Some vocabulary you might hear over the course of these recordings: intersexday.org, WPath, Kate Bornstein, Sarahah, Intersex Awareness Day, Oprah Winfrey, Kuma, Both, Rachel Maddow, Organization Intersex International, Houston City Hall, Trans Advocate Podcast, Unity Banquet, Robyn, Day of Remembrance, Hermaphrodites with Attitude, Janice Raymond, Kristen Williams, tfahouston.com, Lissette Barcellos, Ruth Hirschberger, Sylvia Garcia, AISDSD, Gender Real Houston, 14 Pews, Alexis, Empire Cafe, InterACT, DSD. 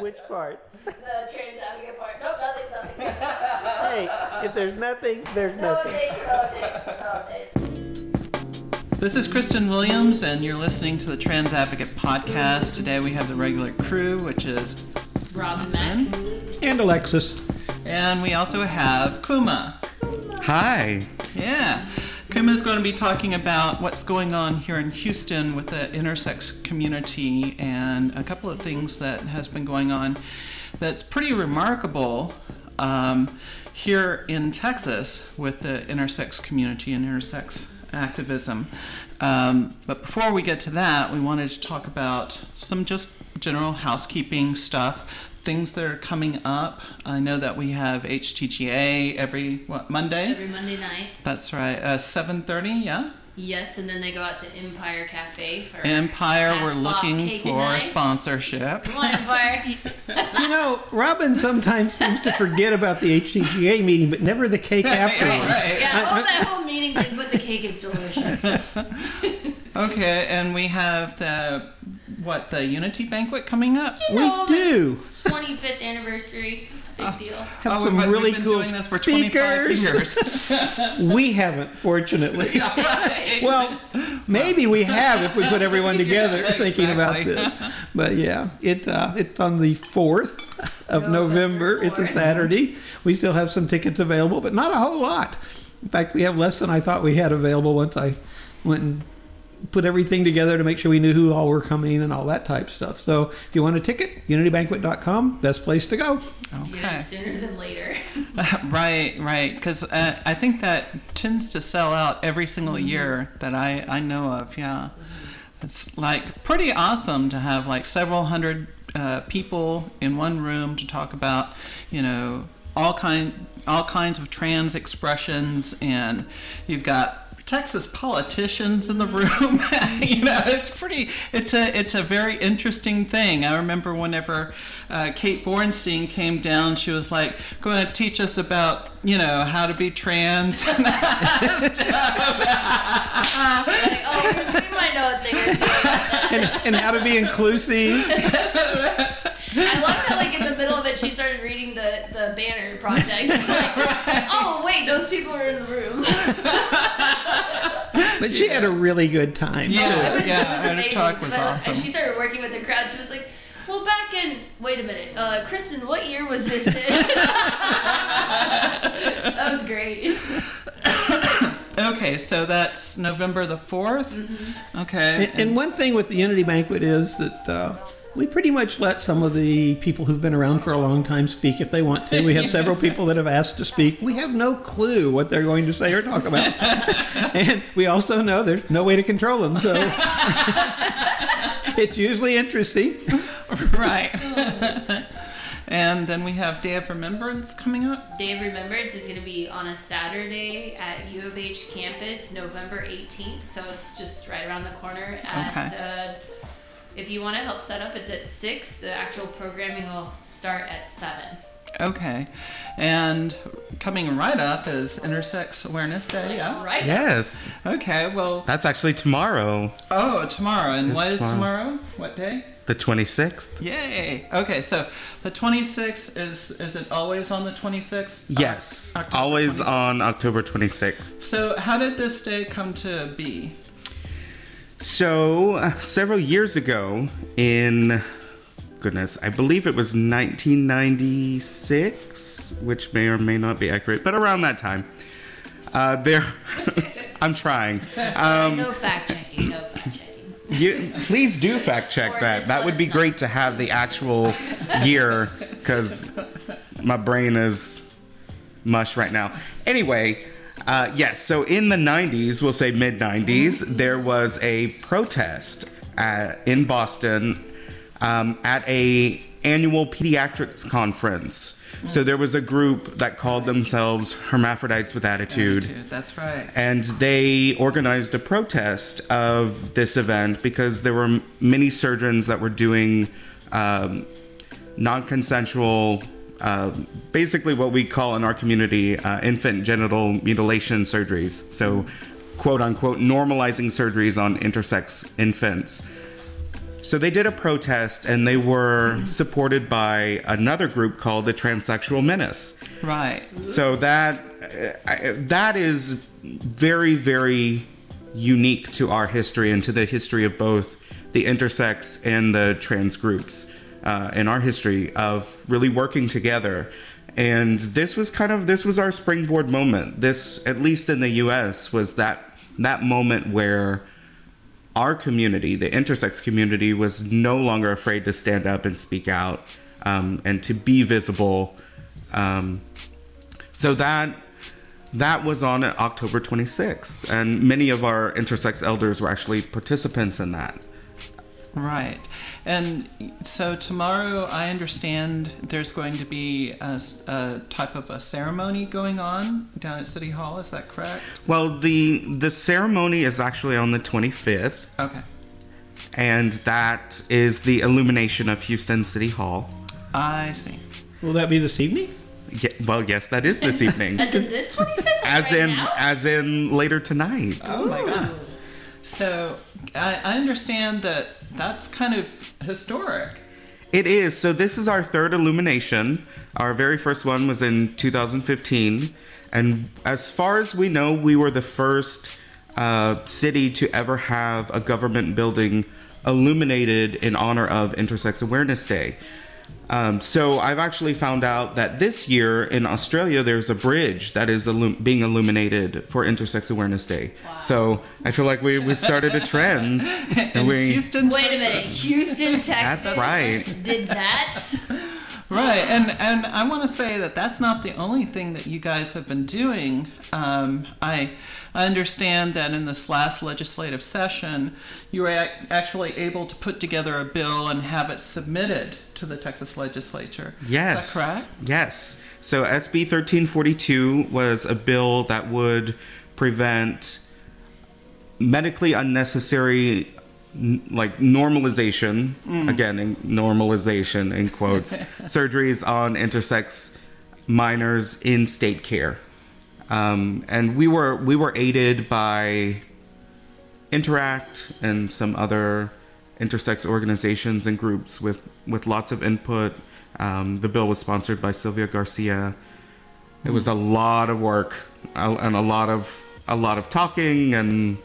Which part? The Trans Advocate part. Nope, nothing. Hey, if there's nothing, there's nothing. No updates. This is Kristen Williams, and you're listening to the Trans Advocate Podcast. Today we have the regular crew, which is Robyn and Alexis. And we also have Kuma. Hi. Yeah. Kuma's going to be talking about what's going on here in Houston with the intersex community and a couple of things that has been going on that's pretty remarkable here in Texas with the intersex community and intersex activism. But before we get to that, we wanted to talk about some just general housekeeping stuff, things that are coming up. I know that we have HTGA every Monday? Every Monday night. That's right. 7:30, yeah? Yes, and then they go out to Empire Cafe for Empire. We're looking for sponsorship. Come on, Empire. You know, Robyn sometimes seems to forget about the HTGA meeting, but never the cake afterwards. Right. Yeah, that whole meeting did, but the cake is delicious. Okay, and we have the Unity Banquet coming up? We do. 25th anniversary. It's a big deal. Have some really cool doing this for speakers. 25 years. We haven't, fortunately. Well, maybe we have if we put everyone together thinking about this. But yeah, it's on the 4th of November. It's a Saturday. We still have some tickets available, but not a whole lot. In fact, we have less than I thought we had available once I went and put everything together to make sure we knew who all were coming and all that type stuff. So if you want a ticket, unitybanquet.com, best place to go. Okay. Yeah, sooner than later. Right. Because I think that tends to sell out every single year that I know of. Yeah. Mm-hmm. It's like pretty awesome to have like several hundred people in one room to talk about, you know, all kinds of trans expressions, and you've got Texas politicians in the room. You know, it's pretty. It's a very interesting thing. I remember whenever Kate Bornstein came down, she was like, "Going to teach us about, you know, how to be trans." And like, we might know a thing or two about that. And how to be inclusive. I love how, like, in the middle of it, she started reading the banner project. Like, right. Oh, wait, those people were in the room. But she had a really good time. Yeah, her talk was awesome. And she started working with the crowd. She was like, well, back in... Wait a minute. Kristen, what year was this in? That was great. Okay, so that's November the 4th? Mm-hmm. Okay. And one thing with the Unity Banquet is that... we pretty much let some of the people who've been around for a long time speak if they want to. We have several people that have asked to speak. We have no clue what they're going to say or talk about. And we also know there's no way to control them, so it's usually interesting. Right. And then we have Day of Remembrance coming up. Day of Remembrance is going to be on a Saturday at U of H campus, November 18th. So it's just right around the corner at... Okay. If you want to help set up, it's at 6. The actual programming will start at 7. Okay. And coming right up is Intersex Awareness Day, yeah? Right. Yes. Okay, well... That's actually tomorrow. Oh, tomorrow. And what is tomorrow? What day? The 26th. Yay. Okay, so the 26th, is it always on the 26th? Yes. Always 26th. On October 26th. So how did this day come to be? So, several years ago in, goodness, I believe it was 1996, which may or may not be accurate, but around that time, I'm trying. No fact-checking. Please do fact-check that. That would be great to have the actual year, because my brain is mush right now. Anyway... yes, so in the 90s, we'll say mid-90s, there was a protest in Boston at a annual pediatrics conference. Mm. So there was a group that called themselves Hermaphrodites with Attitude. That's right. And they organized a protest of this event because there were many surgeons that were doing non-consensual... basically what we call in our community infant genital mutilation surgeries. So, quote unquote, normalizing surgeries on intersex infants. So they did a protest, and they were supported by another group called the Transsexual Menace. Right. So that is very, very unique to our history and to the history of both the intersex and the trans groups in our history of really working together. And this was our springboard moment. This, at least in the U.S., was that moment where our community, the intersex community, was no longer afraid to stand up and speak out and to be visible. So that was on October 26th, and many of our intersex elders were actually participants in that. Right. And so tomorrow, I understand there's going to be a type of a ceremony going on down at City Hall. Is that correct? Well, the ceremony is actually on the 25th. Okay. And that is the illumination of Houston City Hall. I see. Will that be this evening? Yeah, well, yes, that is this evening. Is this 25th? As in later tonight. Oh, my God. So I understand that's kind of historic. It is. So this is our third illumination. Our very first one was in 2015. And as far as we know, we were the first city to ever have a government building illuminated in honor of Intersex Awareness Day. So I've actually found out that this year in Australia, there's a bridge that is being illuminated for Intersex Awareness Day. Wow. So I feel like we started a trend. Houston, wait a minute, Houston, Texas. That's right. Did that? Right. And I want to say that's not the only thing that you guys have been doing. I understand that in this last legislative session, you were actually able to put together a bill and have it submitted to the Texas legislature. Yes. Is that correct? Yes. So SB 1342 was a bill that would prevent medically unnecessary, like, normalization, again, normalization in quotes, surgeries on intersex minors in state care. And we were aided by InterACT and some other intersex organizations and groups with lots of input. The bill was sponsored by Sylvia Garcia. It was a lot of work and a lot of talking and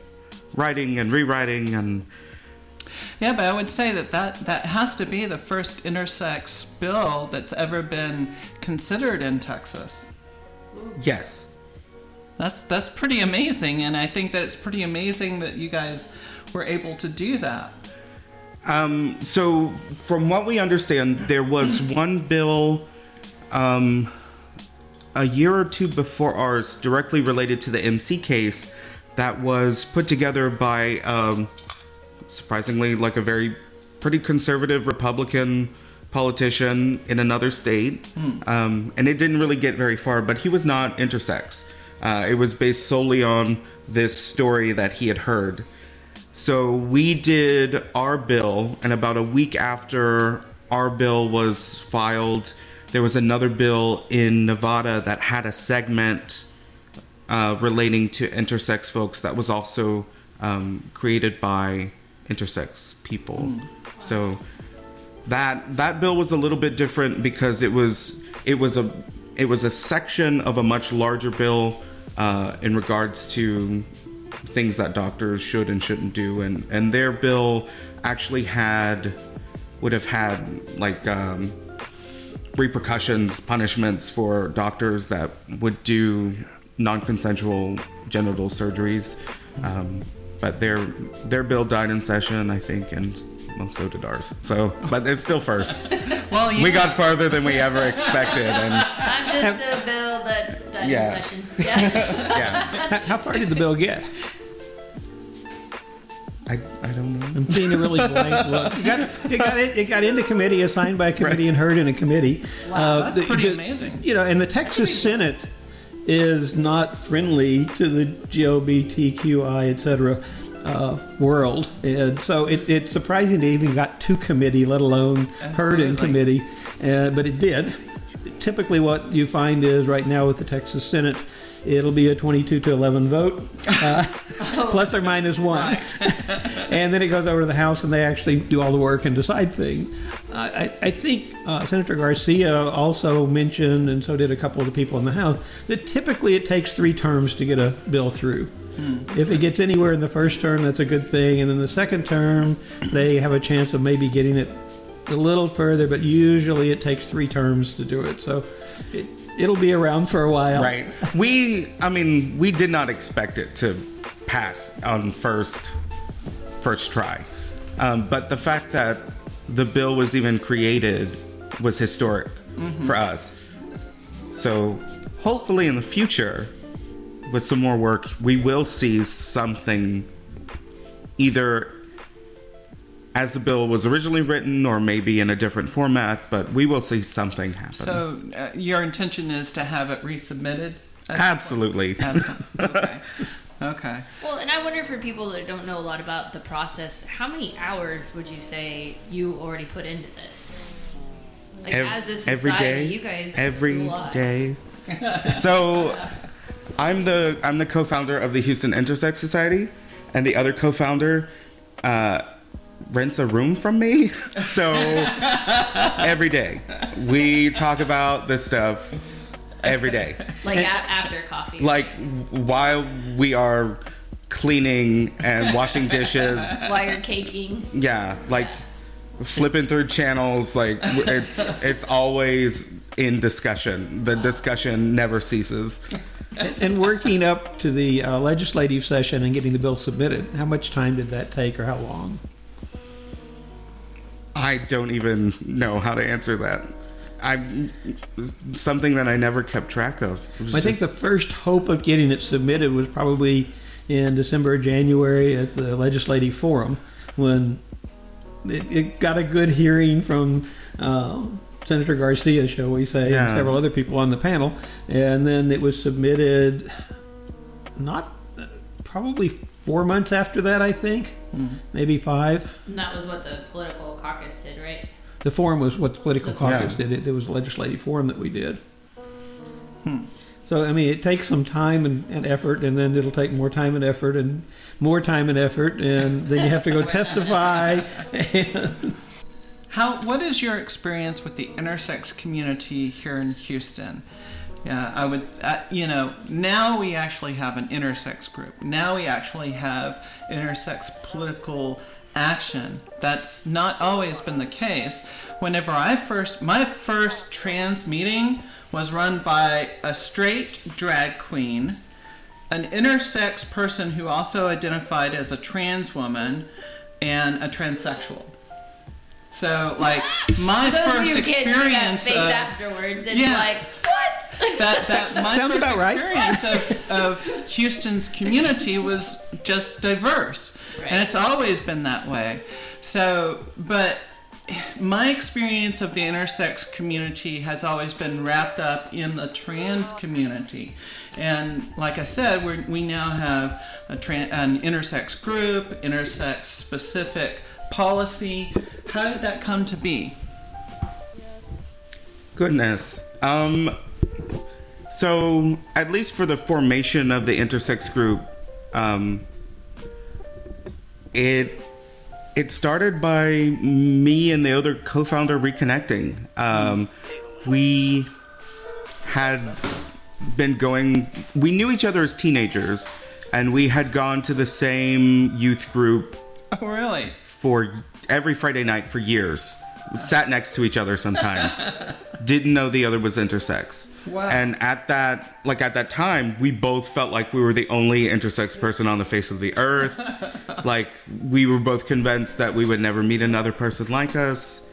writing and rewriting and. Yeah, but I would say that has to be the first intersex bill that's ever been considered in Texas. Yes. That's pretty amazing, and I think that it's pretty amazing that you guys were able to do that. So from what we understand, there was one bill a year or two before ours directly related to the MC case that was put together by surprisingly like a very pretty conservative Republican politician in another state. And it didn't really get very far, but he was not intersex. It was based solely on this story that he had heard. So we did our bill, and about a week after our bill was filed, there was another bill in Nevada that had a segment relating to intersex folks that was also created by intersex people. So that bill was a little bit different because it was a section of a much larger bill in regards to things that doctors should and shouldn't do, and their bill actually would have had like repercussions, punishments for doctors that would do non-consensual genital surgeries. But their bill died in session, I think, and well, so did ours. So, but it's still first. Well, we got farther than we ever expected. And I'm just a bill that died in session. Yeah. How far did the bill get? I don't know. I'm seeing a really blank look. It got into committee, assigned by a committee, and heard in a committee. Wow, that's pretty amazing. You know, and the Texas Senate is not friendly to the LGBTQI, etc. World, and so it's surprising it even got to committee, let alone heard in committee, but it did. Typically what you find is right now with the Texas Senate, it'll be a 22-11 vote, plus or minus one. And then it goes over to the House, and they actually do all the work and decide things. I think Senator Garcia also mentioned, and so did a couple of the people in the House, that typically it takes 3 terms to get a bill through. If it gets anywhere in the first term, that's a good thing. And then the second term, they have a chance of maybe getting it a little further, but usually it takes 3 terms to do it. So it'll be around for a while. Right. We did not expect it to pass on first try. But the fact that the bill was even created was historic for us. So hopefully in the future, with some more work, we will see something either as the bill was originally written or maybe in a different format, but we will see something happen. So your intention is to have it resubmitted? Absolutely. Okay. Well, and I wonder, for people that don't know a lot about the process, how many hours would you say you already put into this? Like, as a society, you guys do a lot. Every day. So I'm the co-founder of the Houston Intersex Society, and the other co-founder rents a room from me. So every day we talk about this stuff. Every day. Like, and after coffee. Like, while we are cleaning and washing dishes. While you're caking. Yeah. Like, flipping through channels. Like, it's always in discussion. The discussion never ceases. And working up to the legislative session and getting the bill submitted, how much time did that take, or how long? I don't even know how to answer that. Something that I never kept track of. I think the first hope of getting it submitted was probably in December or January at the Legislative Forum, when it got a good hearing from Senator Garcia, shall we say, and several other people on the panel. And then it was submitted probably 4 months after that, I think, maybe 5. And that was what the political caucus did, right? The forum was what the political caucus did. It was a legislative forum that we did. So, it takes some time and effort, and then it'll take more time and effort, and then you have to go testify. What is your experience with the intersex community here in Houston? Yeah, I would, now we actually have an intersex group. Now we actually have intersex political action. That's not always been the case. Whenever my first trans meeting was run by a straight drag queen, an intersex person who also identified as a trans woman, and a transsexual. So, like, my first experience of afterwards, it's like, what? That my first experience of Houston's community was just diverse. Right. And it's always been that way. So, but my experience of the intersex community has always been wrapped up in the trans community. And like I said, we now have an intersex group, intersex specific policy. How did that come to be? Goodness. So at least for the formation of the intersex group, It started by me and the other co-founder reconnecting. We had been going. We knew each other as teenagers, and we had gone to the same youth group. Oh, really? For every Friday night for years, we sat next to each other sometimes. Didn't know the other was intersex. Wow. And at that time, we both felt like we were the only intersex person on the face of the earth. Like, we were both convinced that we would never meet another person like us,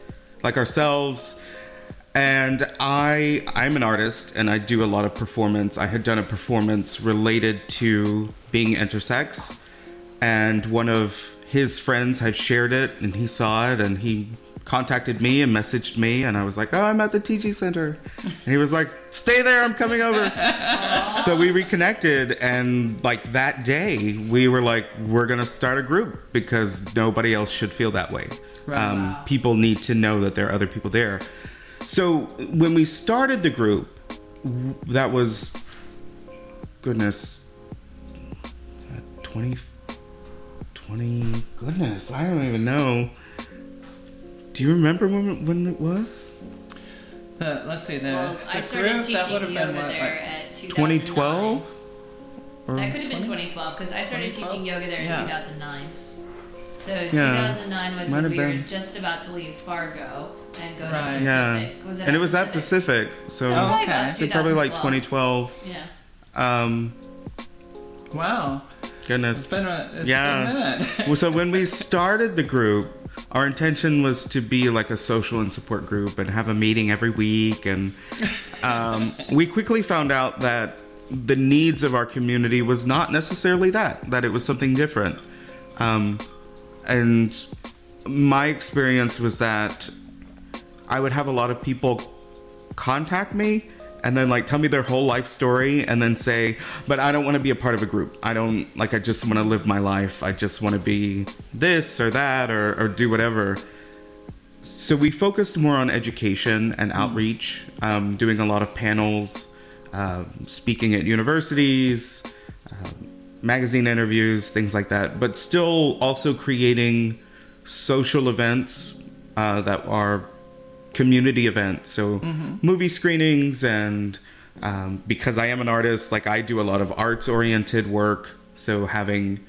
like ourselves. And I'm an artist, and I do a lot of performance. I had done a performance related to being intersex, and one of his friends had shared it, and he saw it, and he contacted me and messaged me, and I was like, oh, I'm at the TG Center. And he was like, stay there, I'm coming over. So we reconnected, and like that day, we were like, we're going to start a group because nobody else should feel that way. Right. Wow. People need to know that there are other people there. So when we started the group, that was, goodness, 20, 20... Goodness, I don't even know. Do you remember when it was? Let's see. Well, I started teaching yoga there at 2012? That could have been 2012, because I started teaching yoga there in 2009. So 2009 was when we were just about to leave Fargo and go to Pacific. Yeah. And it was at Pacific. So probably like 2012. Yeah. Wow. Goodness. It's been a minute. Well, so when we started the group, our intention was to be like a social and support group and have a meeting every week. And we quickly found out that the needs of our community was not necessarily that it was something different. And my experience was that I would have a lot of people contact me and then like tell me their whole life story and then say, but I don't want to be a part of a group. I just want to live my life. I just want to be this or that or do whatever. So we focused more on education and outreach, doing a lot of panels, speaking at universities, magazine interviews, things like that, but still also creating social events that are community events. So movie screenings and because I am an artist, like I do a lot of arts oriented work. So having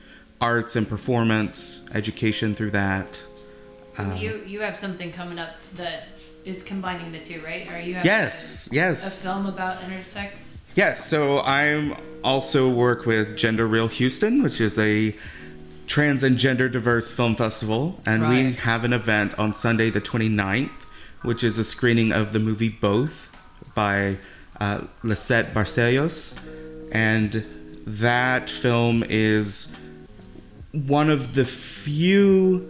arts and performance education through that. You have something coming up that is combining the two, right? Or you have a film about intersex? Yes, so I also work with Gender Real Houston, which is a trans and gender diverse film festival. And we have an event on Sunday the 29th, which is a screening of the movie Both by Lissette Barcellos. And that film is one of the few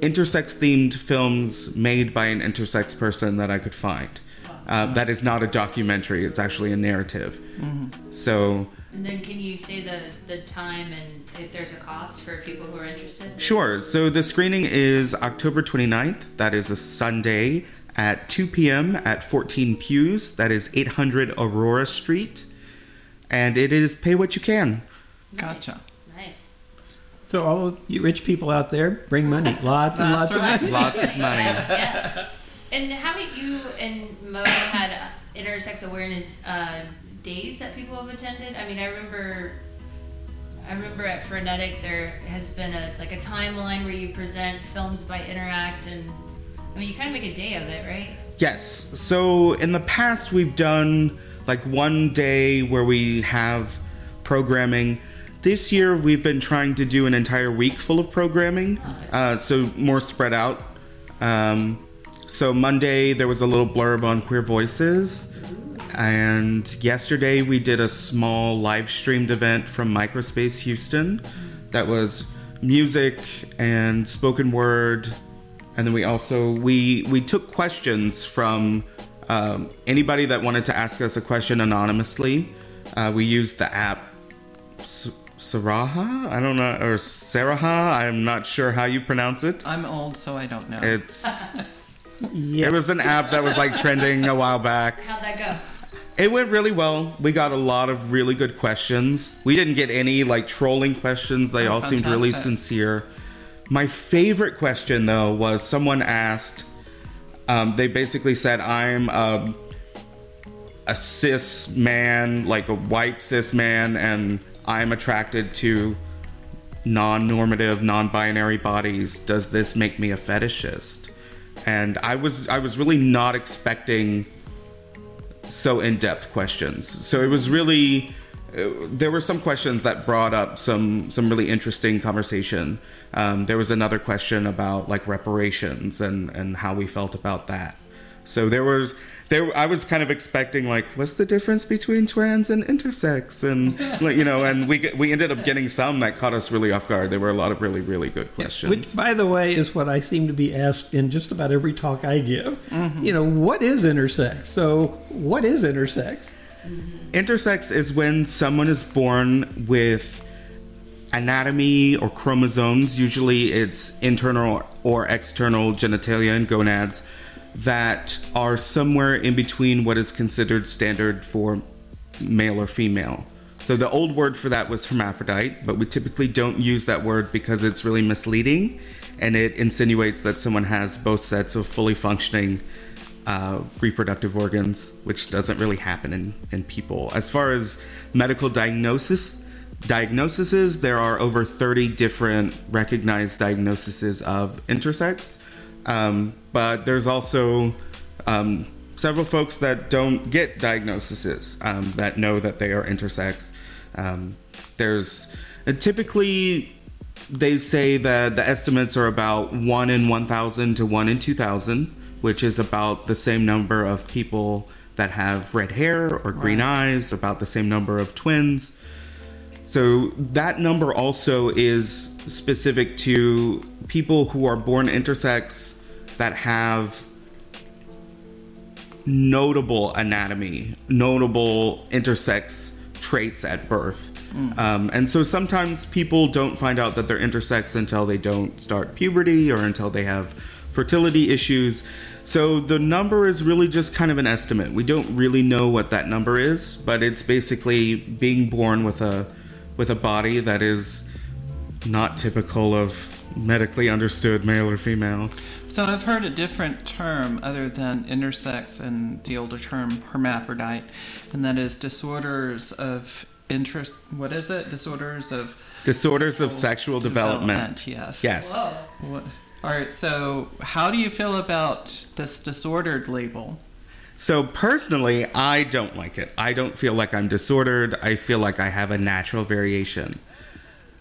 intersex-themed films made by an intersex person that I could find. That is not a documentary. It's actually a narrative. So. And then can you say the time and if there's a cost for people who are interested? Sure. So the screening is October 29th. That is a Sunday at 2 p.m. at 14 Pews. That is 800 Aurora Street. And it is pay what you can. Gotcha. Nice. So all of you rich people out there, bring money. Lots and lots of money. Lots of money. Yeah. And haven't you and Mo had intersex awareness days that people have attended? I mean, I remember at Frenetic there has been a timeline where you present films by InterACT, and I mean you kind of make a day of it, right? Yes. So in the past we've done like one day where we have programming. This year we've been trying to do an entire week full of programming, so more spread out. So Monday, there was a little blurb on queer voices. And yesterday, we did a small live-streamed event from Microspace Houston that was music and spoken word. And then we also, we took questions from anybody that wanted to ask us a question anonymously. We used the app Sarahah? I don't know. Or Sarahah? I'm not sure how you pronounce it. I'm old, so I don't know. It's... Yeah. It was an app that was like trending a while back. How'd that go? It went really well. We got a lot of really good questions. We didn't get any like trolling questions. They all seemed really sincere. My favorite question though was someone asked, they basically said, I'm a cis man, like a white cis man, and I'm attracted to non-normative, non-binary bodies. Does this make me a fetishist? And I was really not expecting so in-depth questions. So it was really, there were some questions that brought up some really interesting conversation. There was another question about like reparations and how we felt about that. So I was kind of expecting like, what's the difference between trans and intersex? And, and we ended up getting some that caught us really off guard. There were a lot of really, really good questions. Which, by the way, is what I seem to be asked in just about every talk I give. What is intersex? So what is intersex? Intersex is when someone is born with anatomy or chromosomes. Usually it's internal or external genitalia and gonads that are somewhere in between what is considered standard for male or female. So the old word for that was hermaphrodite, but we typically don't use that word because it's really misleading and it insinuates that someone has both sets of fully functioning reproductive organs, which doesn't really happen in people. As far as medical diagnoses, there are over 30 different recognized diagnoses of intersex, but there's also several folks that don't get diagnoses that know that they are intersex. Typically they say that the estimates are about 1 in 1,000 to 1 in 2,000, which is about the same number of people that have red hair or green eyes, about the same number of twins. So that number also is specific to people who are born intersex that have notable anatomy, notable intersex traits at birth. And so sometimes people don't find out that they're intersex until they don't start puberty or until they have fertility issues. So the number is really just kind of an estimate. We don't really know what that number is, but it's basically being born with a body that is not typical of medically understood male or female. So I've heard a different term other than intersex and the older term hermaphrodite, and that is disorders of sexual development. Yes. All right, so how do you feel about this disordered label? So personally, I don't like it. I don't feel like I'm disordered. I feel like I have a natural variation.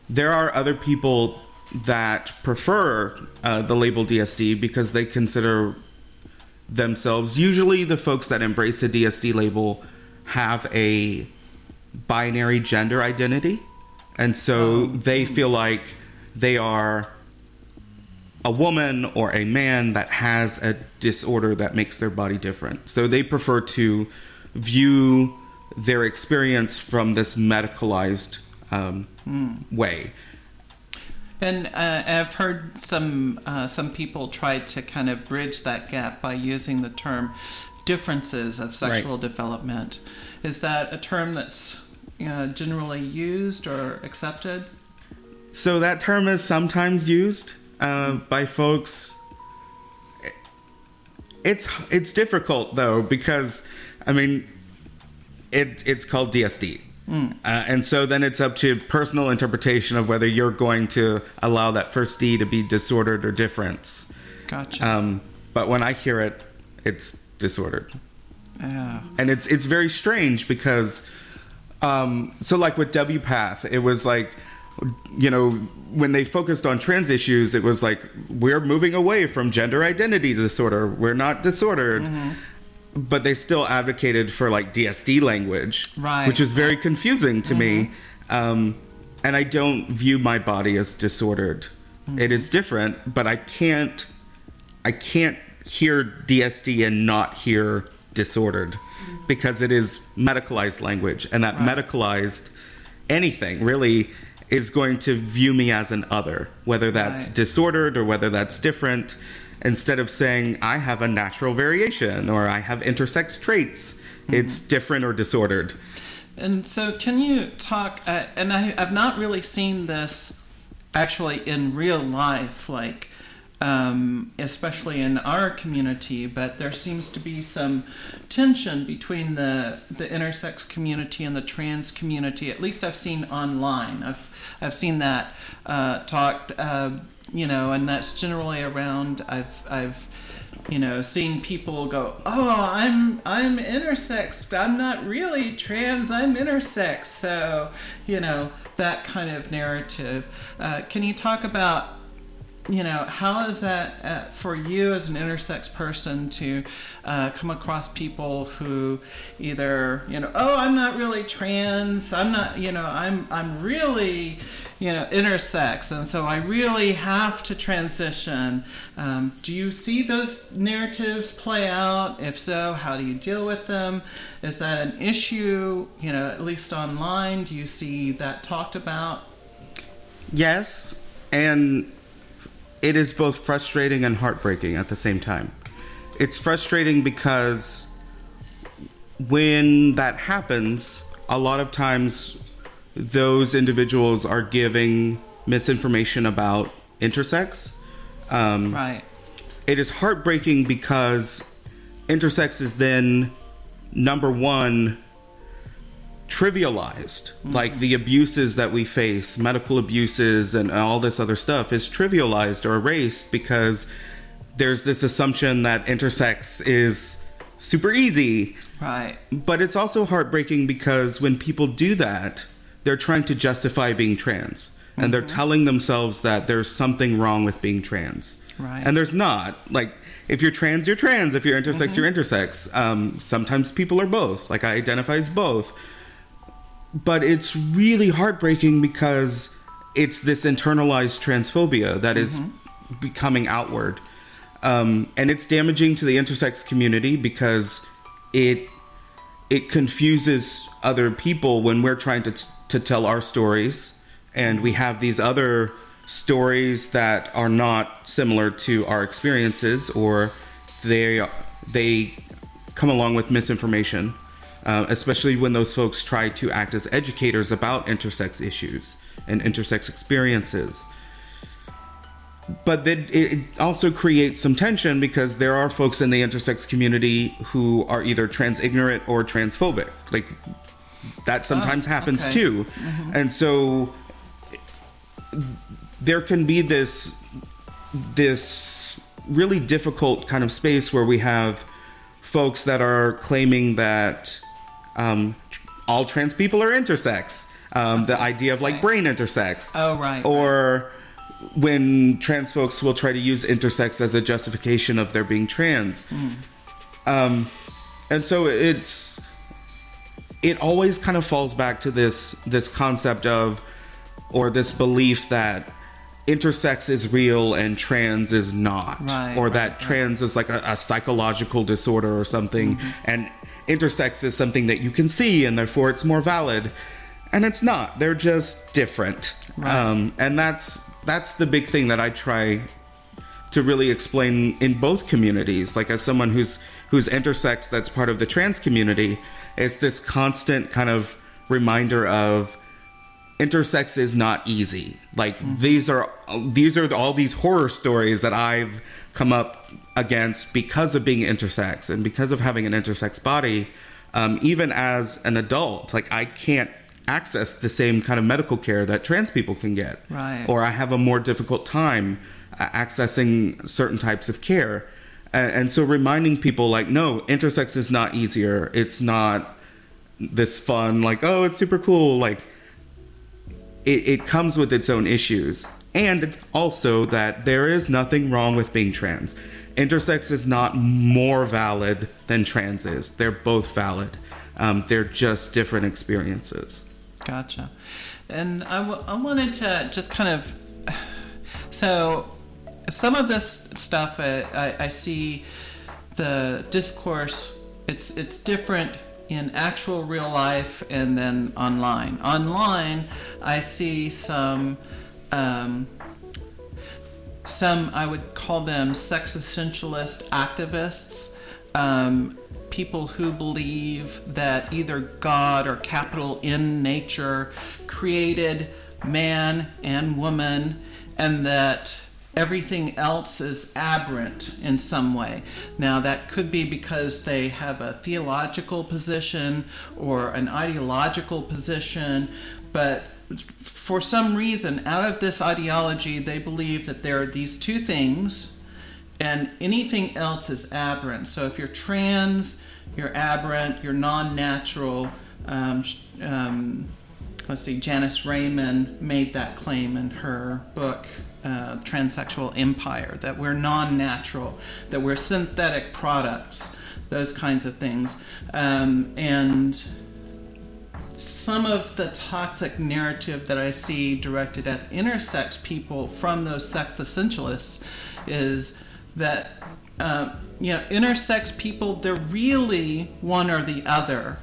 There are other people that prefer the label DSD because they consider themselves, usually the folks that embrace the DSD label have a binary gender identity, and so they feel like they are a woman or a man that has a disorder that makes their body different. So they prefer to view their experience from this medicalized way. And I've heard some people try to kind of bridge that gap by using the term differences of sexual development. Is that a term that's generally used or accepted? So that term is sometimes used by folks. It's difficult though, because I mean it's called DSD. And so then it's up to personal interpretation of whether you're going to allow that first D to be disordered or difference. Gotcha. But when I hear it, it's disordered. Yeah. And it's very strange because, so like with WPath, it was like, you know, when they focused on trans issues, it was like, we're moving away from gender identity disorder. We're not disordered. Mm-hmm. But they still advocated for like DSD language, which is very confusing to me. And I don't view my body as disordered. It is different, but I can't hear DSD and not hear disordered because it is medicalized language, and that medicalized anything really is going to view me as an other, whether that's disordered or whether that's different. Instead of saying, I have a natural variation or I have intersex traits, it's different or disordered. And so can you talk, and I've not really seen this actually in real life, like especially in our community, but there seems to be some tension between the intersex community and the trans community. At least I've seen online. I've seen that talked you know, and that's generally around, I've, you know, seen people go, oh, I'm intersex, but I'm not really trans, I'm intersex. So, you know, that kind of narrative. Can you talk about, you know, how is that for you as an intersex person to come across people who either, you know, oh, I'm not really trans, I'm not, you know, I'm really, you know, intersex, and so I really have to transition. Do you see those narratives play out? If so, how do you deal with them? Is that an issue, you know, at least online? Do you see that talked about? Yes, and it is both frustrating and heartbreaking at the same time. It's frustrating because when that happens, a lot of times those individuals are giving misinformation about intersex. Right. It is heartbreaking because intersex is then, number one, trivialized. Mm-hmm. Like the abuses that we face, medical abuses and all this other stuff is trivialized or erased because there's this assumption that intersex is super easy. Right. But it's also heartbreaking because when people do that, they're trying to justify being trans. Mm-hmm. And they're telling themselves that there's something wrong with being trans. Right. And there's not. Like, if you're trans, you're trans. If you're intersex, mm-hmm. you're intersex. Sometimes people are both. Like, I identify as both. But it's really heartbreaking because it's this internalized transphobia that mm-hmm. is becoming outward. And it's damaging to the intersex community because it confuses other people when we're trying to tell our stories. And we have these other stories that are not similar to our experiences, or they come along with misinformation, especially when those folks try to act as educators about intersex issues and intersex experiences. But then it also creates some tension because there are folks in the intersex community who are either trans ignorant or transphobic. Like, that sometimes happens too. Mm-hmm. And so there can be this really difficult kind of space where we have folks that are claiming that all trans people are intersex. The idea of, like, brain intersex. Oh, right. Or when trans folks will try to use intersex as a justification of their being trans. Mm. And so it always kind of falls back to this concept of, or this belief that intersex is real and trans is not, or that trans is like a psychological disorder or something, mm-hmm. and intersex is something that you can see and therefore it's more valid. And it's not. They're just different. Right. And that's the big thing that I try to really explain in both communities. Like, as someone who's intersex, that's part of the trans community, it's this constant kind of reminder of intersex is not easy. Like, mm-hmm. these are all these horror stories that I've come up against because of being intersex and because of having an intersex body. Even as an adult, like, I can't access the same kind of medical care that trans people can get. Right. Or I have a more difficult time accessing certain types of care. And so reminding people, like, no, intersex is not easier. It's not this fun, like, oh, it's super cool. Like, it comes with its own issues. And also that there is nothing wrong with being trans. Intersex is not more valid than trans is. They're both valid. They're just different experiences. Gotcha. And I wanted to just kind of... So some of this stuff, I see the discourse, it's different in actual real life and then online. Online, I see some I would call them sex essentialist activists, people who believe that either God or capital N nature created man and woman, and that everything else is aberrant in some way. Now, that could be because they have a theological position or an ideological position, but for some reason, out of this ideology, they believe that there are these two things and anything else is aberrant. So if you're trans, you're aberrant, you're non-natural. Let's see, Janice Raymond made that claim in her book, Transsexual Empire, that we're non-natural, that we're synthetic products, those kinds of things. And some of the toxic narrative that I see directed at intersex people from those sex essentialists is that intersex people, they're really one or the other,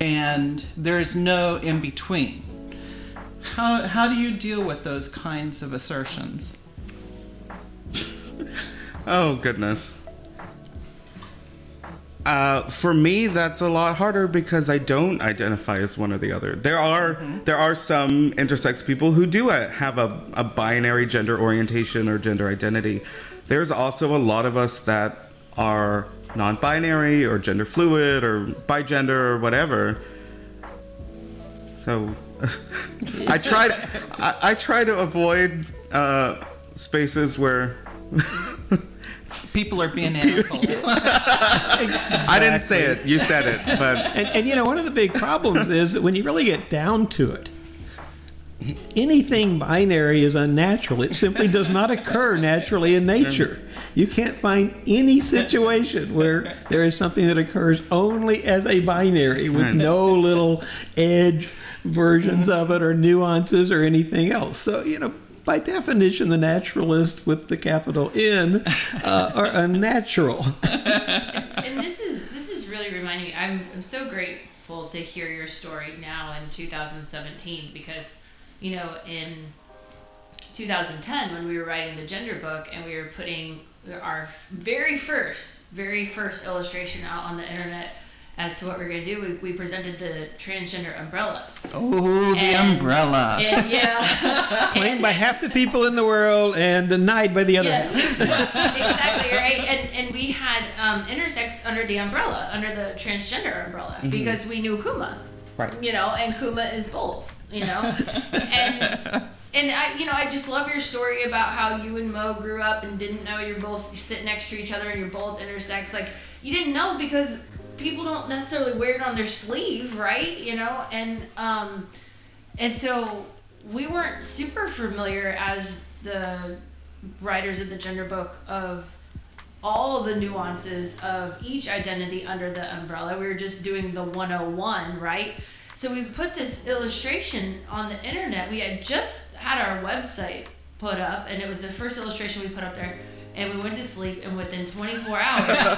and there is no in between. How do you deal with those kinds of assertions? Oh, goodness. For me, that's a lot harder because I don't identify as one or the other. There are some intersex people who do have a binary gender orientation or gender identity. There's also a lot of us that are non-binary or gender fluid or bigender or whatever. So I try to avoid spaces where people are being assholes. I didn't say it. You said it. But and you know, one of the big problems is that when you really get down to it, anything binary is unnatural. It simply does not occur naturally in nature. You can't find any situation where there is something that occurs only as a binary with no little edge versions of it or nuances or anything else. So, you know, by definition, the naturalists with the capital N are unnatural. And this is really reminding me. I'm so grateful to hear your story now in 2017 because, you know, in 2010 when we were writing the gender book and we were putting our very first illustration out on the internet as to what we're going to do, we presented the transgender umbrella. Oh, the umbrella. And, yeah. Claimed by half the people in the world and denied by the others. Yes, exactly, right? And we had intersex under the umbrella, under the transgender umbrella, because we knew Kuma. Right. You know, and Kuma is both, you know? And I, you know, I just love your story about how you and Mo grew up and didn't know you're both sit next to each other and you're both intersex. Like, you didn't know because people don't necessarily wear it on their sleeve, right? You know, and so we weren't super familiar as the writers of the gender book of all the nuances of each identity under the umbrella. We were just doing the 101, right? So we put this illustration on the internet. We had just had our website put up, and it was the first illustration we put up there. And we went to sleep, and within 24 hours,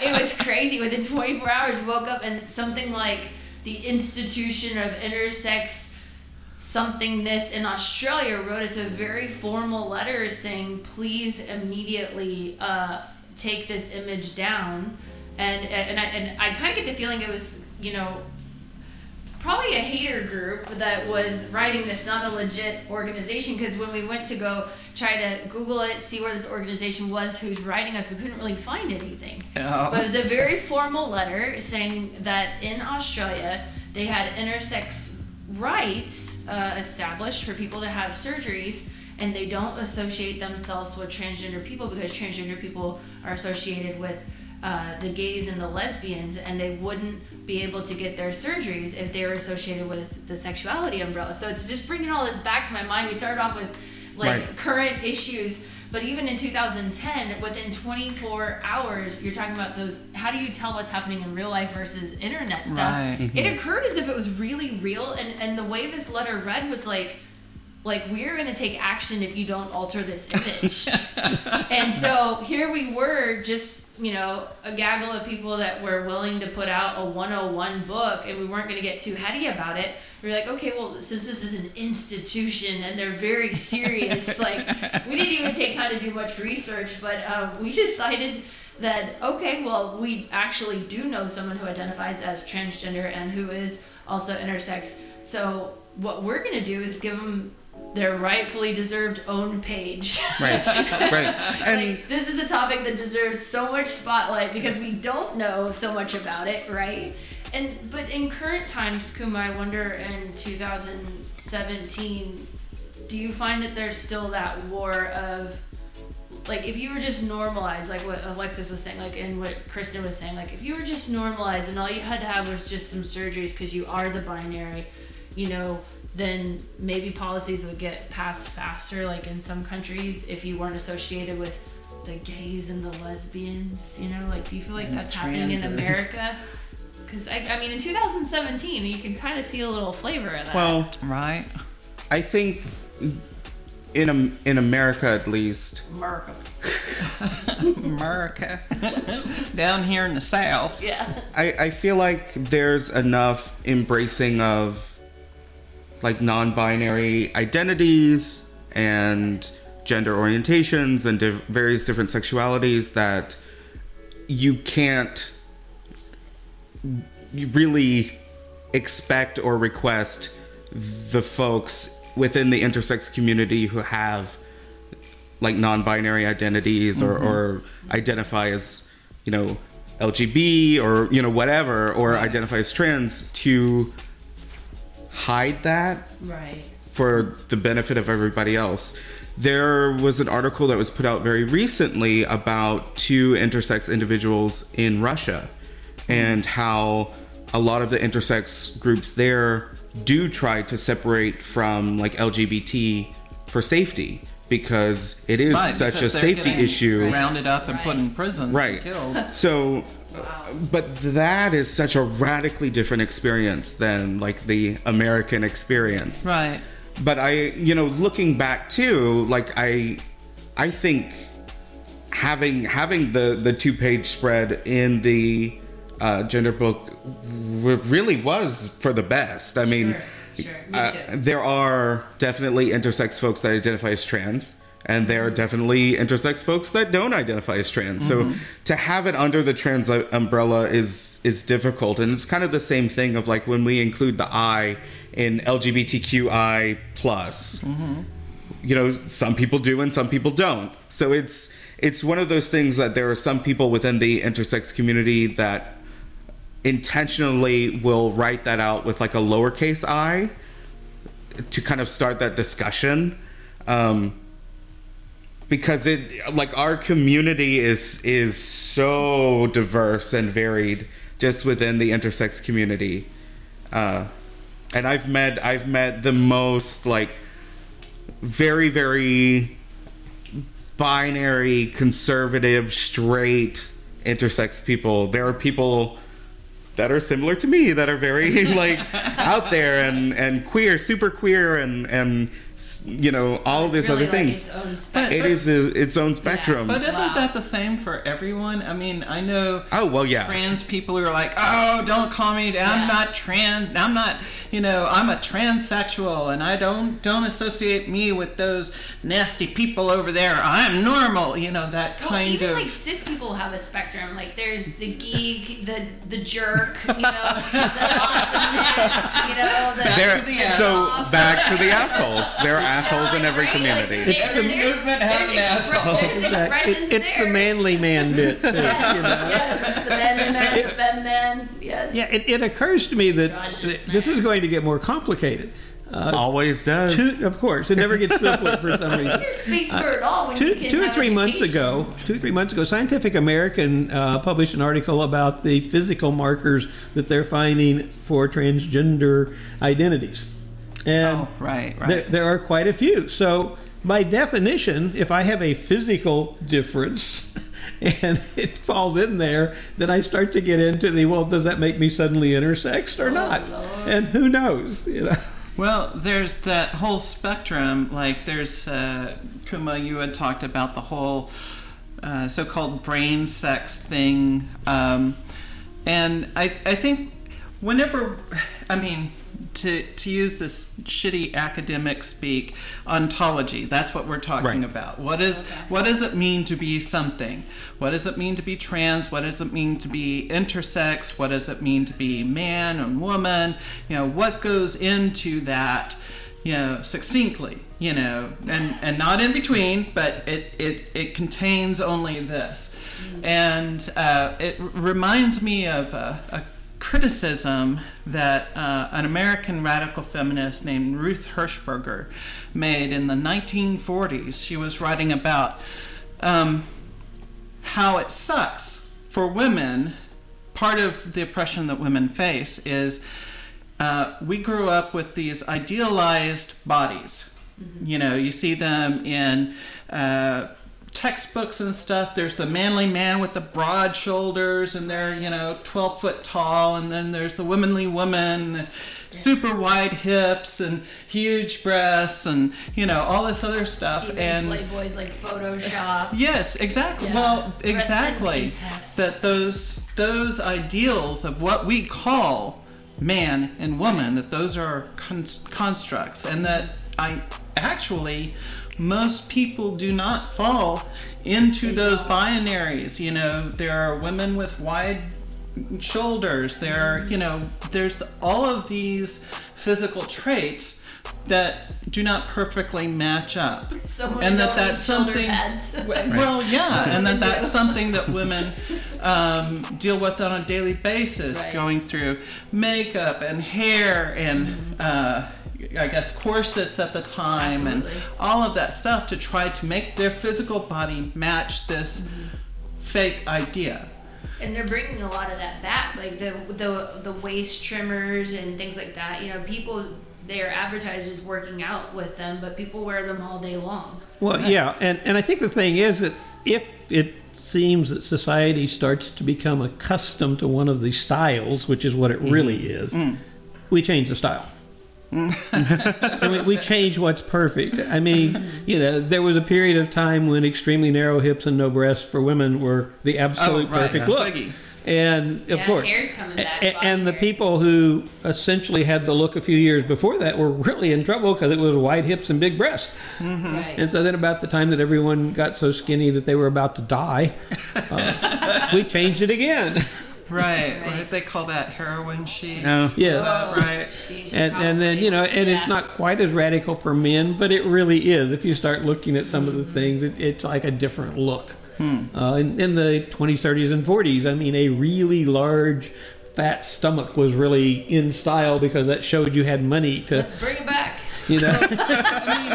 it was crazy. Within 24 hours, woke up, and something like the Institution of Intersex Somethingness in Australia wrote us a very formal letter saying, please immediately take this image down. And I kind of get the feeling it was, you know, probably a hater group that was writing this, not a legit organization, because when we went to go try to Google it, see where this organization was, who's writing us, we couldn't really find anything. No. But it was a very formal letter saying that in Australia, they had intersex rights established for people to have surgeries, and they don't associate themselves with transgender people because transgender people are associated with the gays and the lesbians, and they wouldn't be able to get their surgeries if they were associated with the sexuality umbrella. So it's just bringing all this back to my mind. We started off with like current issues, but even in 2010, within 24 hours, you're talking about those. How do you tell what's happening in real life versus internet stuff? Right. Mm-hmm. It occurred as if it was really real, and the way this letter read was like we're going to take action if you don't alter this image. And so here we were, just, you know, a gaggle of people that were willing to put out a 101 book, and we weren't going to get too heady about it. We were like, okay, well, since this is an institution and they're very serious, like, we didn't even take time to do much research, but we decided that, okay, well, we actually do know someone who identifies as transgender and who is also intersex. So what we're going to do is give them their rightfully deserved own page. Right. And like, this is a topic that deserves so much spotlight because we don't know so much about it, right? But in current times, Kuma, I wonder in 2017, do you find that there's still that war of, like, if you were just normalized, like what Alexis was saying, like, and what Kristen was saying, like, if you were just normalized and all you had to have was just some surgeries because you are the binary, you know, then maybe policies would get passed faster, like in some countries, if you weren't associated with the gays and the lesbians, you know? Like, do you feel like that's happening in America? Because, I mean, in 2017, you can kind of see a little flavor of that. Well, right. I think in America, at least. America. Down here in the South. Yeah. I feel like there's enough embracing of, like, non-binary identities and gender orientations and various different sexualities that you can't really expect or request the folks within the intersex community who have like non-binary identities or identify as, you know, LGB or, you know, whatever, or identify as trans to hide that for the benefit of everybody else. There was an article that was put out very recently about two intersex individuals in Russia and how a lot of the intersex groups there do try to separate from like LGBT for safety because it is such a safety issue. Rounded up and put in prison and killed. So, but that is such a radically different experience than like the American experience. Right. But I, you know, looking back too, like I think having the 2-page spread in the gender book really was for the best. I mean, sure. There are definitely intersex folks that identify as trans, and there are definitely intersex folks that don't identify as trans. Mm-hmm. So to have it under the trans umbrella is difficult, and it's kind of the same thing of like when we include the I in LGBTQI+. Mm-hmm. You know, some people do and some people don't. So it's one of those things that there are some people within the intersex community that intentionally will write that out with like a lowercase I to kind of start that discussion, because it, like, our community is so diverse and varied just within the intersex community, and I've met the most like very, very binary, conservative, straight intersex people. There are people that are similar to me, that are very like out there and queer, super queer, and you know, all of these really other things. Its own spectrum. Its own spectrum. Yeah. But isn't that the same for everyone? I mean, I know trans people who are like, oh, don't call me, I'm not trans, I'm not, you know, I'm a transsexual, and I don't associate me with those nasty people over there. I'm normal, you know, that kind of. Even like cis people have a spectrum. Like there's the geek, the jerk. You know, the awesomeness, you know, back to the assholes. There are assholes in every community. Like, it's the movement has an asshole. It's the manly man bit. Yes, you know? Yes, the manly man, the femme man, yes. Yeah, it occurs to me that this is going to get more complicated. Always does. Of course, it never gets simpler for some reason. There's space for it all. When two or three months ago, Scientific American published an article about the physical markers that they're finding for transgender identities, and there are quite a few. So, by definition, if I have a physical difference and it falls in there, then I start to get into the does that make me suddenly intersexed or not? Lord. And who knows, you know. Well, there's that whole spectrum. Like, there's, Kuma, you had talked about the whole so-called brain sex thing. And I think whenever, I mean, to use this shitty academic speak, ontology, that's what we're talking about. What does it mean to be something? What does it mean to be trans? What does it mean to be intersex? What does it mean to be man and woman? You know, what goes into that, you know, succinctly, you know, and not in between, but it contains only this. And it reminds me of a criticism that an American radical feminist named Ruth Hirschberger made in the 1940s. She was writing about how it sucks for women. Part of the oppression that women face is we grew up with these idealized bodies. Mm-hmm. You know, you see them in textbooks and stuff. There's the manly man with the broad shoulders, and they're, you know, 12 foot tall, and then there's the womanly woman, super wide hips and huge breasts, and, you know, all this other stuff. Even and Playboys like Photoshop. Yes, exactly. Yeah. Well, exactly. That those ideals of what we call man and woman, that those are constructs, and that I actually. Most people do not fall into those binaries. You know, there are women with wide shoulders, their, you know, there's all of these physical traits that do not perfectly match up. And that's something, well, yeah, and that's something that women deal with on a daily basis, right, going through makeup and hair and, I guess, corsets at the time. Absolutely. And all of that stuff to try to make their physical body match this fake idea. And they're bringing a lot of that back, like the waist trimmers and things like that. You know, people, they're advertised as working out with them, but people wear them all day long. Well, yeah, and I think the thing is that if it seems that society starts to become accustomed to one of these styles, which is what it really is, we change the style. I mean, we change what's perfect. I mean, you know, there was a period of time when extremely narrow hips and no breasts for women were the absolute perfect look. And of course, hair's coming back, and the people who essentially had the look a few years before that were really in trouble because it was wide hips and big breasts. Right. And so then about the time that everyone got so skinny that they were about to die, we changed it again. Right. What did they call that? Heroin chic? No. Yes. Oh, right. Sheesh, and then, you know, and it's not quite as radical for men, but it really is. If you start looking at some of the things, it's like a different look. In the 20s, 30s, and 40s, I mean, a really large, fat stomach was really in style because that showed you had money to... Let's bring it back. You know?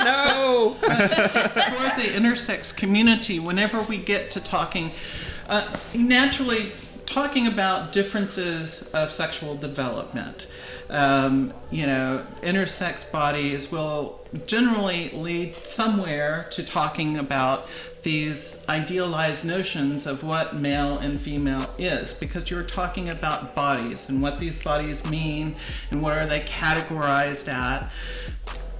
No! For the intersex community, whenever we get to talking, naturally... talking about differences of sexual development, you know, intersex bodies will generally lead somewhere to talking about these idealized notions of what male and female is, because you're talking about bodies and what these bodies mean and what are they categorized at.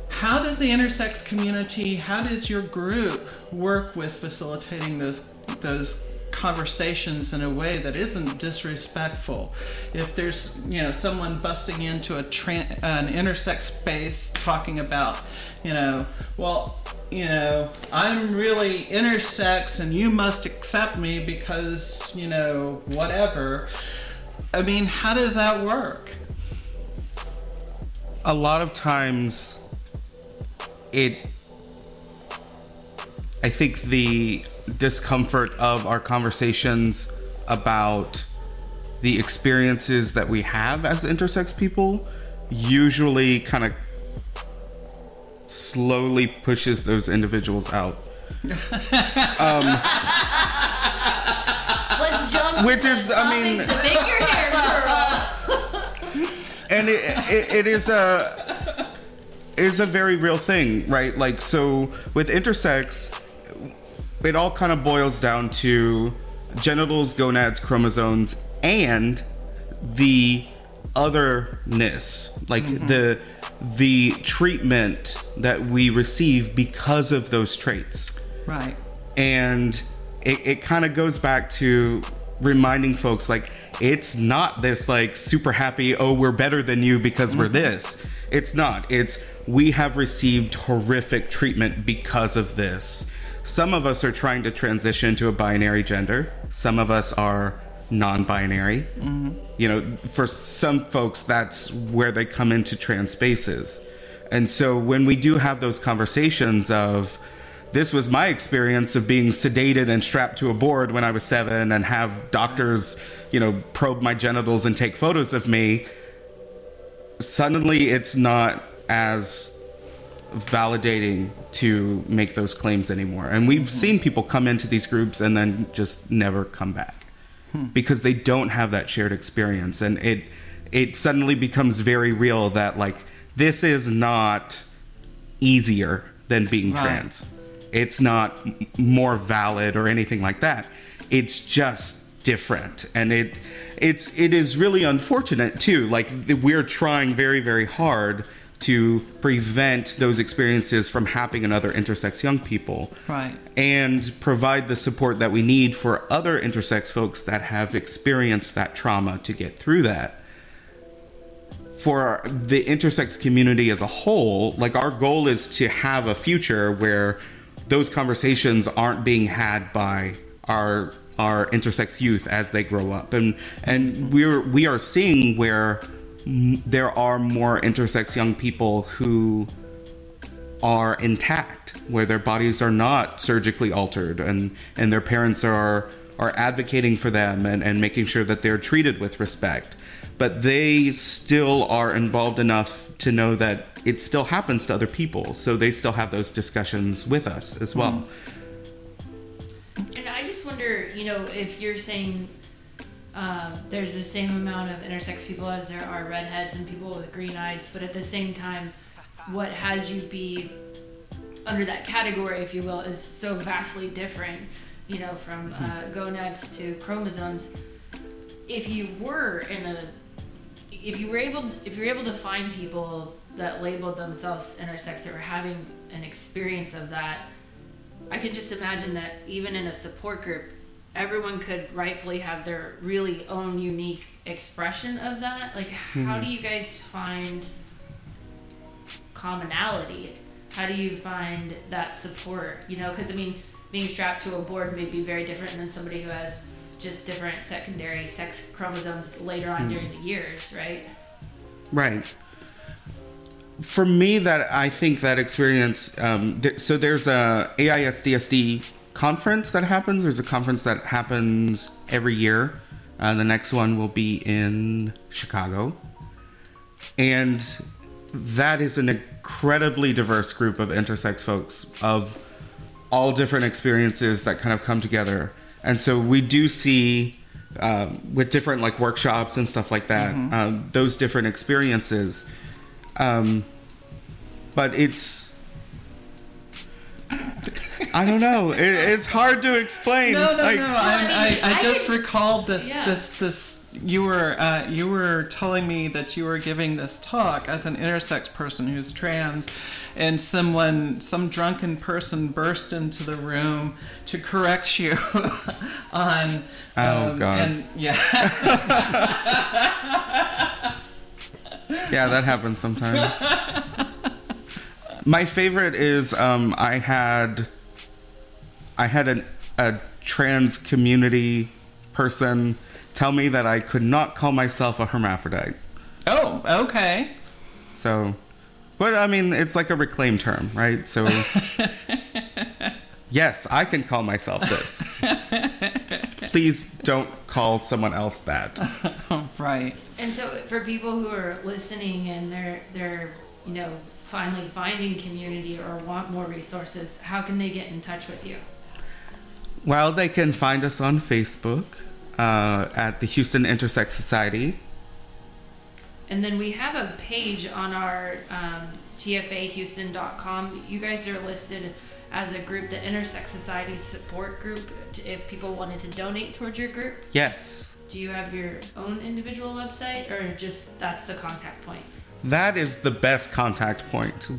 How does the intersex community, how does your group work with facilitating those conversations in a way that isn't disrespectful? If there's, you know, someone busting into an intersex space talking about, you know, well, you know, I'm really intersex and you must accept me because, you know, whatever. I mean, how does that work? A lot of times I think the discomfort of our conversations about the experiences that we have as intersex people usually kind of slowly pushes those individuals out. Let's jump. Which is, I mean, the figure here, girl. And it is a very real thing, right? Like, so with intersex, it all kind of boils down to genitals, gonads, chromosomes, and the otherness, like the treatment that we receive because of those traits. Right. And it kind of goes back to reminding folks, like, it's not this, like, super happy, oh, we're better than you because we're this. It's not. It's, we have received horrific treatment because of this. Some of us are trying to transition to a binary gender. Some of us are non-binary. You know, for some folks, that's where they come into trans spaces. And so when we do have those conversations of, this was my experience of being sedated and strapped to a board when I was 7 and have doctors, you know, probe my genitals and take photos of me, suddenly it's not as validating to make those claims anymore. And we've seen people come into these groups and then just never come back because they don't have that shared experience. And it suddenly becomes very real that, like, this is not easier than being trans. It's not more valid or anything like that. It's just different. And it is really unfortunate too. Like, we're trying very, very hard to prevent those experiences from happening in other intersex young people. Right. And provide the support that we need for other intersex folks that have experienced that trauma to get through that. For the intersex community as a whole, like, our goal is to have a future where those conversations aren't being had by our our intersex youth as they grow up. And we are seeing where there are more intersex young people who are intact, where their bodies are not surgically altered, and their parents are advocating for them and making sure that they're treated with respect. But they still are involved enough to know that it still happens to other people. So they still have those discussions with us as well. And I just wonder, if you're saying there's the same amount of intersex people as there are redheads and people with green eyes, but at the same time, what has you be under that category, if you will, is so vastly different, from gonads to chromosomes. If you were able to find people that labeled themselves intersex that were having an experience of that, I could just imagine that even in a support group, everyone could rightfully have their really own unique expression of that. Like, how do you guys find commonality? How do you find that support? Because being strapped to a board may be very different than somebody who has just different secondary sex chromosomes later on during the years, right? Right. For me, I think that experience, so there's a AISDSD conference that happens. There's a conference that happens every year. The next one will be in Chicago. And that is an incredibly diverse group of intersex folks of all different experiences that kind of come together. And so we do see, with different workshops and stuff like that, those different experiences. But it's, I don't know. It's hard to explain. No. I recalled this. Yeah. This. You were telling me that you were giving this talk as an intersex person who's trans, and some drunken person burst into the room to correct you on. Oh God. Yeah, that happens sometimes. My favorite is I had a trans community person tell me that I could not call myself a hermaphrodite. Oh, okay. So, but it's like a reclaimed term, right? So, yes, I can call myself this. Please don't call someone else that. Right. And so, for people who are listening and they're finally finding community or want more resources, how can they get in touch with you? Well, they can find us on Facebook. At the Houston Intersex Society. And then we have a page on our tfahouston.com. You guys are listed as a group, the Intersex Society support group, if people wanted to donate towards your group. Yes. Do you have your own individual website, or just that's the contact point? That is the best contact point.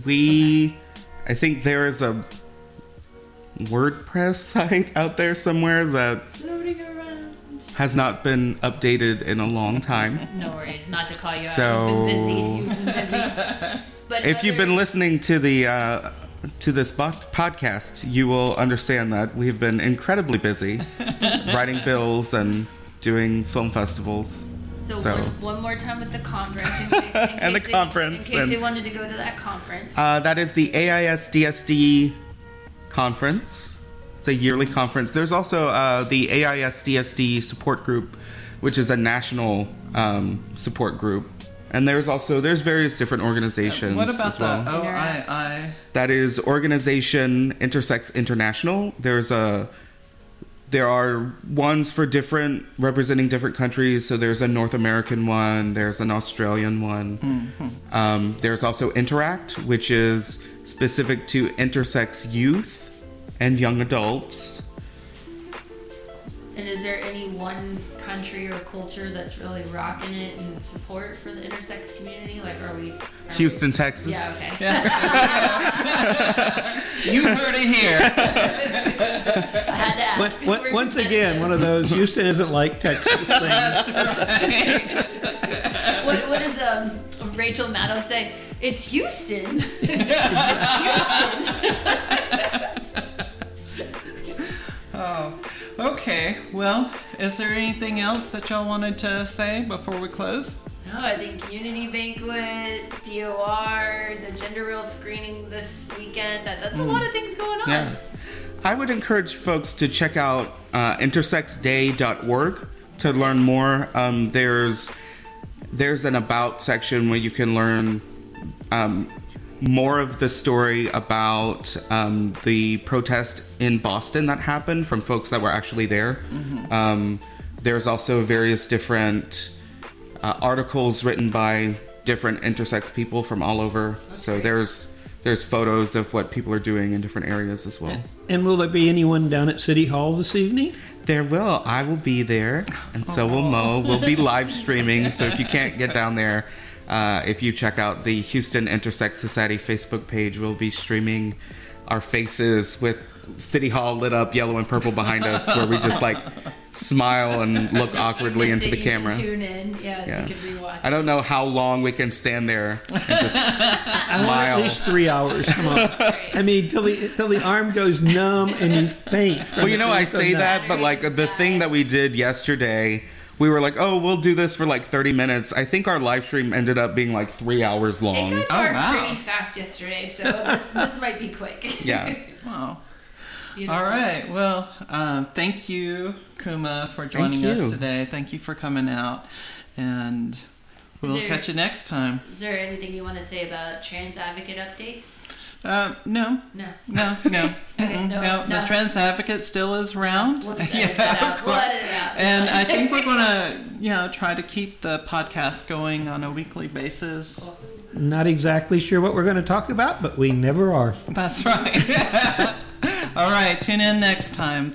I think there is a WordPress site out there somewhere that has not been updated in a long time. No worries, not to call you out. You've been busy. But if you've been listening to the to this podcast, you will understand that we have been incredibly busy writing bills and doing film festivals. So one more time with the conference. In case they wanted to go to that conference. That is the AISDSD conference. It's a yearly conference. There's also the AISDSD support group, which is a national support group, and there's various different organizations. What about the OII? That is Organization Intersex International. There are ones for representing different countries. So there's a North American one. There's an Australian one. Mm-hmm. There's also InterACT, which is specific to intersex youth and young adults. And is there any one country or culture that's really rocking it and support for the intersex community? Houston, Texas. Yeah, okay. Yeah. You heard it here. I had to ask. Once again, one of those Houston isn't like Texas things. That's right. What does Rachel Maddow say? It's Houston. It's Houston. Oh, Okay, well, is there anything else that y'all wanted to say before we close? No, I think Unity Banquet, DOR, the Gender Real screening this weekend, that's a lot of things going on. Yeah. I would encourage folks to check out intersexday.org to learn more. There's an about section where you can learn more of the story about the protest in Boston that happened from folks that were actually there. Mm-hmm. There's also various different articles written by different intersex people from all over. That's so great. There's photos of what people are doing in different areas as well. And will there be anyone down at City Hall this evening? There will. I will be there, and so will Mo. We'll be live streaming, so if you can't get down there, if you check out the Houston Intersex Society Facebook page, we'll be streaming our faces with City Hall lit up yellow and purple behind us, where we just like smile and look awkwardly into the camera. Tune in, yeah. So you can rewatch. I don't know how long we can stand there and just smile. At least 3 hours. Come on. I mean, till the arm goes numb and you faint. Well, you know, I say that, but like the thing that we did yesterday, we were like, oh, we'll do this for like 30 minutes. I think our live stream ended up being like 3 hours long. It got pretty fast yesterday, so this might be quick. Yeah. Wow. Beautiful. All right. Well, thank you, Kuma, for joining us today. Thank you for coming out, and we'll catch you next time. Is there anything you want to say about Trans Advocate updates? No. Okay, no. The Trans Advocate still is around. We'll just edit that out. And I think we're going to, try to keep the podcast going on a weekly basis. Cool. Not exactly sure what we're going to talk about, but we never are. That's right. All right. Tune in next time.